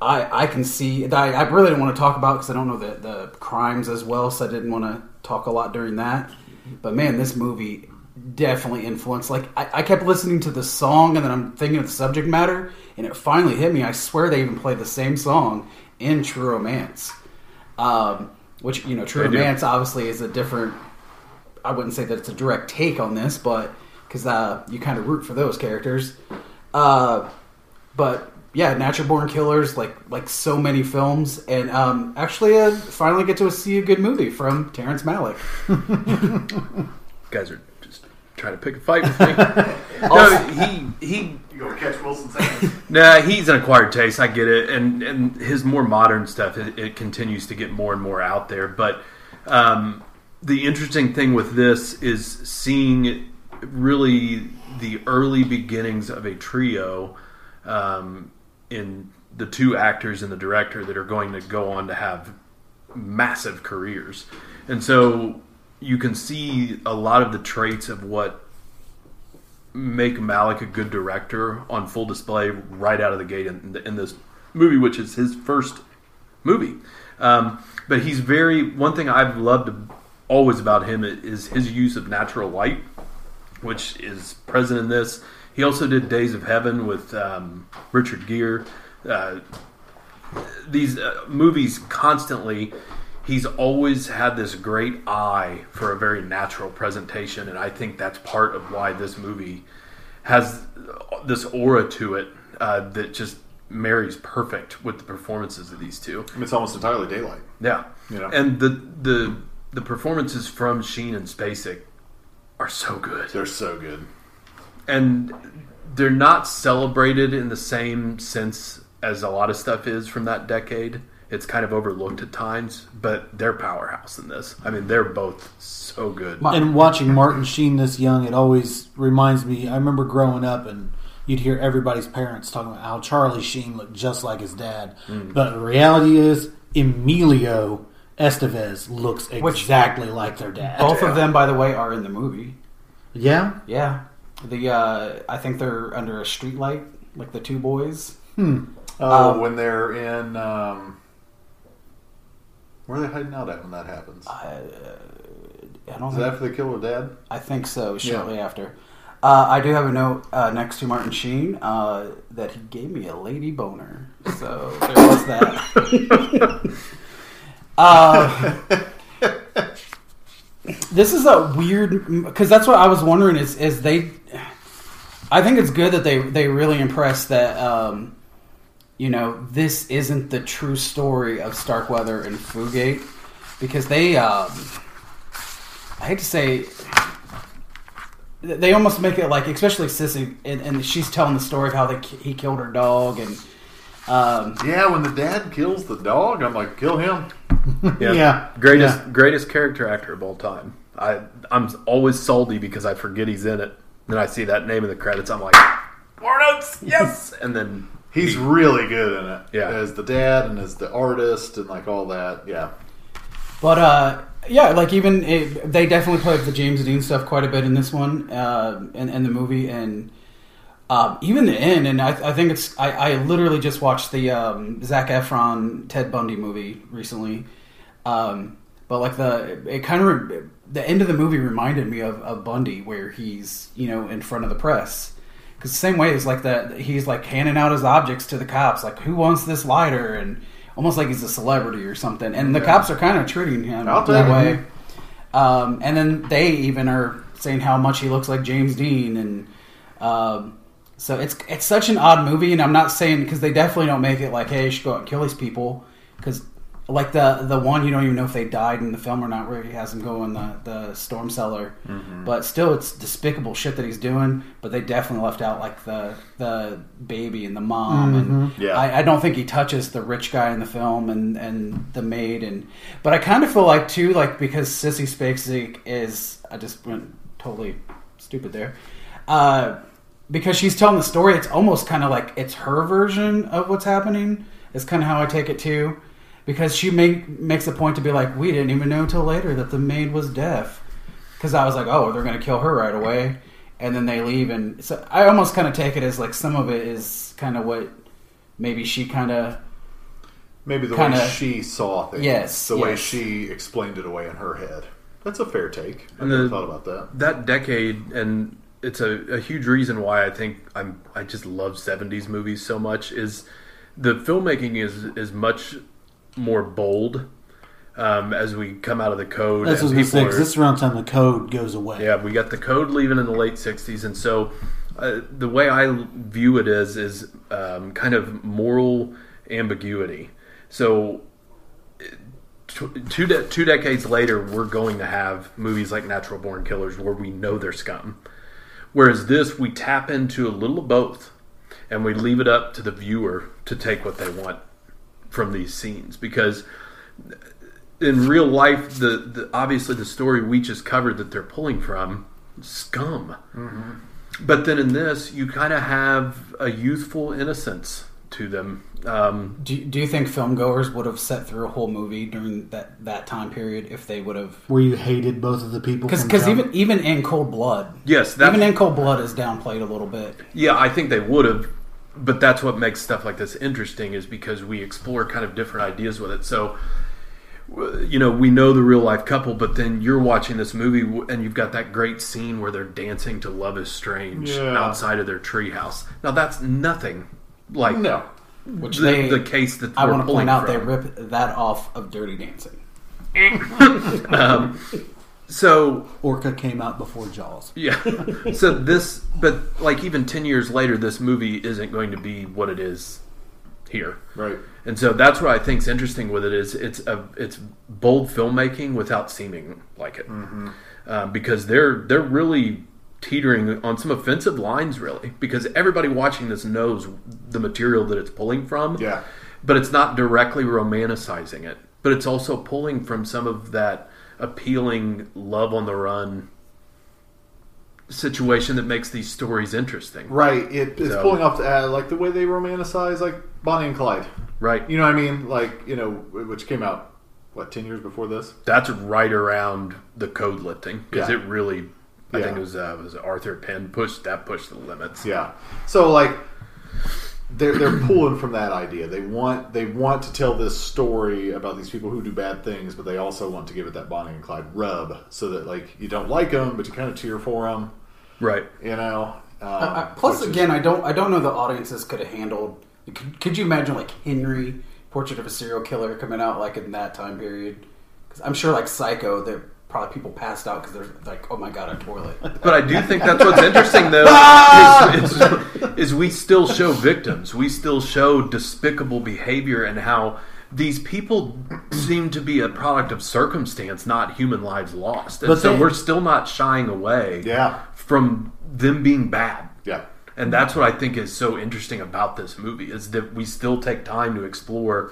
I I can see I, I really didn't want to talk about because I don't know the the crimes as well, so I didn't want to talk a lot during that. But man, this movie definitely influenced. Like I, I kept listening to the song, and then I'm thinking of the subject matter, and it finally hit me. I swear they even played the same song in True Romance, um, which, you know, True Romance obviously is a different, I wouldn't say that it's a direct take on this, but because uh, you kind of root for those characters. Uh, but yeah, Natural Born Killers, like like so many films, and um, actually uh, finally get to see a good movie from Terrence Malick. You guys are just trying to pick a fight with me. Also, no, he... he Go catch Wilson's hands. Nah, he's an acquired taste. I get it, and and his more modern stuff it, it continues to get more and more out there. But um, the interesting thing with this is seeing really the early beginnings of a trio um, in the two actors and the director that are going to go on to have massive careers, and so you can see a lot of the traits of what make Malick a good director on full display right out of the gate in, in this movie, which is his first movie. Um, but he's very... One thing I've loved always about him is his use of natural light, which is present in this. He also did Days of Heaven with um, Richard Gere. Uh, these uh, movies constantly... He's always had this great eye for a very natural presentation, and I think that's part of why this movie has this aura to it uh, that just marries perfect with the performances of these two. I mean, it's almost entirely daylight. Yeah. You know? And the, the the performances from Sheen and Spacek are so good. They're so good. And they're not celebrated in the same sense as a lot of stuff is from that decade. It's kind of overlooked at times, but they're powerhouse in this. I mean, they're both so good. And watching Martin Sheen this young, it always reminds me, I remember growing up and you'd hear everybody's parents talking about how Charlie Sheen looked just like his dad. Mm. But the reality is, Emilio Estevez looks exactly Which, like their dad. Both yeah. of them, by the way, are in the movie. Yeah? Yeah. The uh, I think they're under a streetlight, like the two boys. Hmm. Oh, um, when they're in... Um... Where are they hiding out at when that happens? I, uh, I don't Is it after they kill her dad? I think so, shortly yeah. after. Uh, I do have a note uh, next to Martin Sheen uh, that he gave me a lady boner. So there was that. uh, this is a weird... Because that's what I was wondering is is they... I think it's good that they, they really impressed that... Um, you know, this isn't the true story of Starkweather and Fugate, because they, um, I hate to say, they almost make it like, especially Sissy, and, and she's telling the story of how they, he killed her dog, and... Um, yeah, when the dad kills the dog, I'm like, kill him. Yeah. yeah. Greatest yeah. greatest character actor of all time. I, I'm always salty because I forget he's in it, then I see that name in the credits, I'm like, Warren Oates, yes! And then... He's really good in it. Yeah. As the dad and as the artist and like all that. Yeah. But, uh, yeah, like even it, they definitely played the James Dean stuff quite a bit in this one, uh, in, in the movie. And um, even the end, and I, I think it's, I, I literally just watched the um, Zac Efron Ted Bundy movie recently. Um, but like the, it kind of, re- the end of the movie reminded me of, of Bundy, where he's, you know, in front of the press. Because the same way, it's like that he's like handing out his objects to the cops, like who wants this lighter, and almost like he's a celebrity or something. And the yeah. cops are kind of treating him I'll that way. Him. Um, and then they even are saying how much he looks like James Dean, and um, so it's it's such an odd movie. And I'm not saying because they definitely don't make it like, hey, you should go out and kill these people, because like the the one you don't even know if they died in the film or not, where he has them go in the, the storm cellar. Mm-hmm. But still, it's despicable shit that he's doing. But they definitely left out like the the baby and the mom, mm-hmm. and yeah. I, I don't think he touches the rich guy in the film and, and the maid. And but I kind of feel like too, like because Sissy Spacek is, I just went totally stupid there. Uh, because she's telling the story, it's almost kind of like it's her version of what's happening. It's kind of how I take it too. because she make, makes a point to be like, we didn't even know until later that the maid was deaf. Because I was like, oh, they're going to kill her right away. And then they leave. And so I almost kind of take it as like some of it is kind of what maybe she kind of... Maybe the kinda, way she saw things. Yes. The yes. way she explained it away in her head. That's a fair take. I and never the, thought about that. That decade, and it's a, a huge reason why I think I'm I just love seventies movies so much, is the filmmaking is, is much more bold um, as we come out of the Code. That's what I was going to say, this is around the time the Code goes away. Yeah, we got the Code leaving in the late sixties, and so uh, the way I view it is, is um, kind of moral ambiguity. So two de- two decades later, we're going to have movies like Natural Born Killers where we know they're scum. Whereas this, we tap into a little of both, and we leave it up to the viewer to take what they want from these scenes. Because in real life, the, the obviously the story we just covered that they're pulling from, scum. Mm-hmm. But then in this, you kind of have a youthful innocence to them. Um, do Do you think filmgoers would have sat through a whole movie during that, that time period if they would have? Where you hated both of the people? Because even even in Cold Blood, yes, even in Cold Blood is downplayed a little bit. Yeah, I think they would have, but that's what makes stuff like this interesting is because we explore kind of different ideas with it. So, you know, we know the real life couple, but then you're watching this movie and you've got that great scene where they're dancing to "Love Is Strange" yeah. outside of their treehouse. Now that's nothing like no. Which the, they, the case that I want to point out, from. They rip that off of Dirty Dancing. um, so Orca came out before Jaws. Yeah. So this, but like even ten years later, this movie isn't going to be what it is here, right? And so that's what I think's interesting with it is it's a it's bold filmmaking without seeming like it, mm-hmm. uh, because they're they're really. Teetering on some offensive lines, really, because everybody watching this knows the material that it's pulling from. Yeah, but it's not directly romanticizing it, but it's also pulling from some of that appealing love on the run situation that makes these stories interesting. Right, it, it's so, pulling off the, uh, like the way they romanticize, like Bonnie and Clyde. Right, you know what I mean? Like you know, which came out what ten years before this. That's right around the Code lifting because yeah. it really. I yeah. think it was uh, it was Arthur Penn pushed that pushed the limits. Yeah, so like they're they're pulling from that idea. They want they want to tell this story about these people who do bad things, but they also want to give it that Bonnie and Clyde rub, so that like you don't like them, but you kind of cheer for them, right? You know. Um, I, I, plus, again, is, I don't I don't know the audiences could have handled. Could, could you imagine like Henry, Portrait of a Serial Killer, coming out like in that time period? Because I'm sure like Psycho that. Probably people passed out because they're like, oh my god, a toilet. But I do think that's what's interesting, though, is, is, is we still show victims. We still show despicable behavior and how these people seem to be a product of circumstance, not human lives lost. And but so they, we're still not shying away yeah. from them being bad. Yeah. And that's what I think is so interesting about this movie, is that we still take time to explore...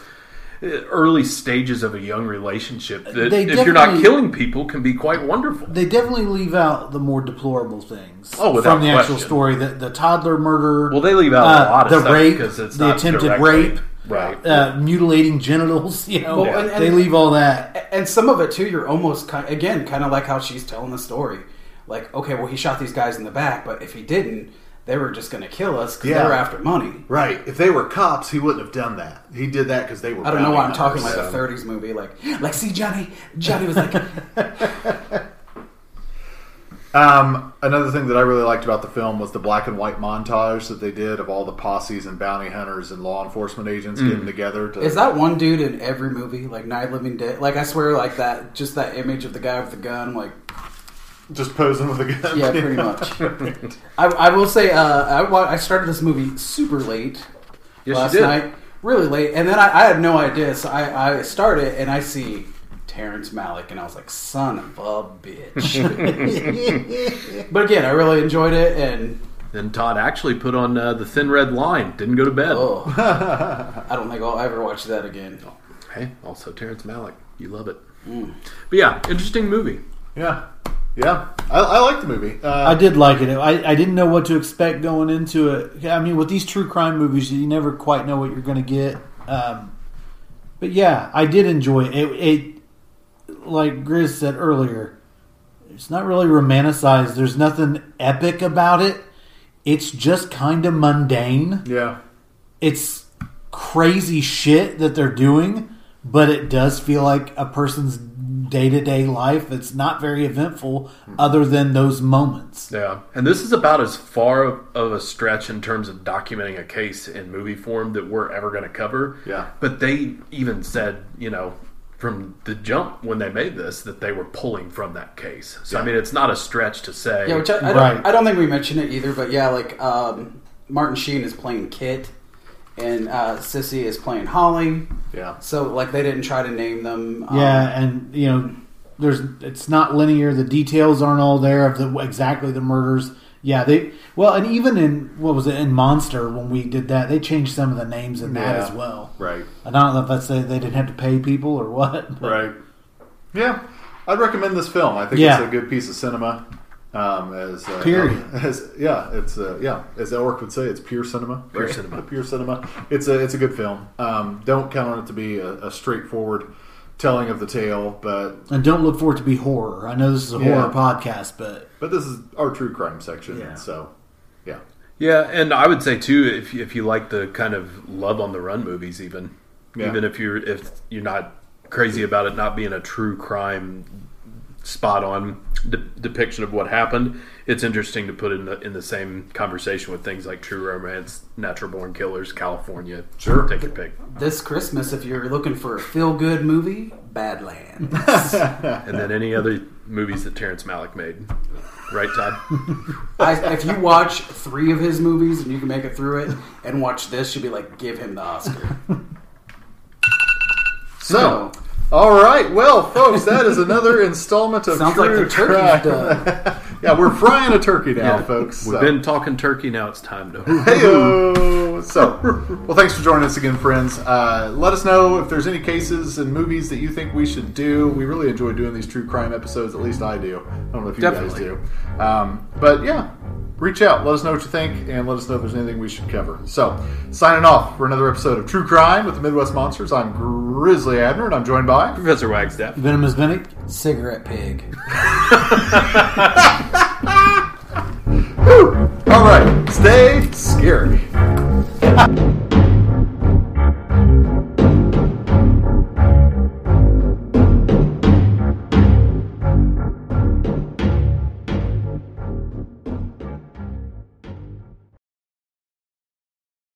early stages of a young relationship that if you're not killing people can be quite wonderful. They definitely leave out the more deplorable things oh, without from the question. Actual story. The, the toddler murder. Well, they leave out uh, a lot of the stuff rape, because it's the not attempted directly, rape, right? Uh, mutilating genitals. You know, well, and, and, they leave all that, and some of it too. You're almost kind, again kind of like how she's telling the story. Like, okay, well, he shot these guys in the back, but if he didn't. They were just going to kill us because yeah. they were after money. Right. If they were cops, he wouldn't have done that. He did that because they were I don't know why I'm talking like so. A thirties movie. Like, like see, Johnny? Johnny was like... um, another thing that I really liked about the film was the black and white montage that they did of all the posses and bounty hunters and law enforcement agents mm. getting together. To... Is that one dude in every movie? Like Night of the Living Dead? Like, I swear, like that, just that image of the guy with the gun, like... Just posing with a gun. Yeah, pretty much. Right. I, I will say, uh, I, I started this movie super late yes, last you did. night. Really late. And then I, I had no idea. So I, I start it and I see Terrence Malick and I was like, son of a bitch. But again, I really enjoyed it. And then Todd actually put on uh, The Thin Red Line. Didn't go to bed. Oh. I don't think I'll ever watch that again. Oh. Hey, also Terrence Malick. You love it. Mm. But yeah, interesting movie. Yeah. Yeah, I, I like the movie. Uh, I did like it. I, I didn't know what to expect going into it. I mean, with these true crime movies, you never quite know what you're going to get. Um, But yeah, I did enjoy it. It, it like Grizz said earlier, it's not really romanticized. There's nothing epic about it. It's just kind of mundane. Yeah. It's crazy shit that they're doing, but it does feel like a person's day-to-day life. It's not very eventful other than those moments. Yeah. And this is about as far of a stretch in terms of documenting a case in movie form that we're ever going to cover. Yeah. But they even said, you know, from the jump when they made this, that they were pulling from that case. So, yeah. I mean, it's not a stretch to say. Yeah, which I, I, don't, right. I don't think we mentioned it either, but yeah, like um, Martin Sheen is playing Kit. And uh, Sissy is playing Holly. Yeah. So, like, they didn't try to name them. Um, yeah, and, you know, there's it's not linear. The details aren't all there of the exactly the murders. Yeah, they... Well, and even in, what was it, in Monster, when we did that, they changed some of the names in that yeah. as well. Right. I don't know if that's they didn't have to pay people or what. But. Right. Yeah. I'd recommend this film. I think yeah. it's a good piece of cinema. Um, as, uh, Period. Um, as, yeah, it's uh, yeah. As Elric would say, it's pure cinema. Pure right. cinema. Pure cinema. It's a it's a good film. Um, don't count on it to be a, a straightforward telling of the tale, but and don't look for it to be horror. I know this is a yeah. horror podcast, but but this is our true crime section, yeah. so yeah, yeah. And I would say too, if if you like the kind of Love on the Run movies, even yeah. even if you're if you're not crazy about it not being a true crime. Spot on de- depiction of what happened. It's interesting to put in the in the same conversation with things like True Romance, Natural Born Killers, California. Sure, take your pick. This Christmas, if you're looking for a feel good movie, Badlands, and then any other movies that Terrence Malick made. Right, Todd? I, if you watch three of his movies and you can make it through it, and watch this, you'll be like, give him the Oscar. So. so All right, well, folks, that is another installment of Sounds True like the turkey's done. Yeah, we're frying a turkey now, yeah, folks. We've so. been talking turkey, now it's time to... Hey-o! So, well, thanks for joining us again, friends. Uh, let us know if there's any cases and movies that you think we should do. We really enjoy doing these true crime episodes, at least I do. I don't know if you Definitely. guys do. Um, but, yeah, reach out. Let us know what you think, and let us know if there's anything we should cover. So, signing off for another episode of True Crime with the Midwest Monsters. I'm Grizzly Abner, and I'm joined by... Professor Wagstaff. Venomous Vinnick. Cigarette Pig. All right. Stay scary.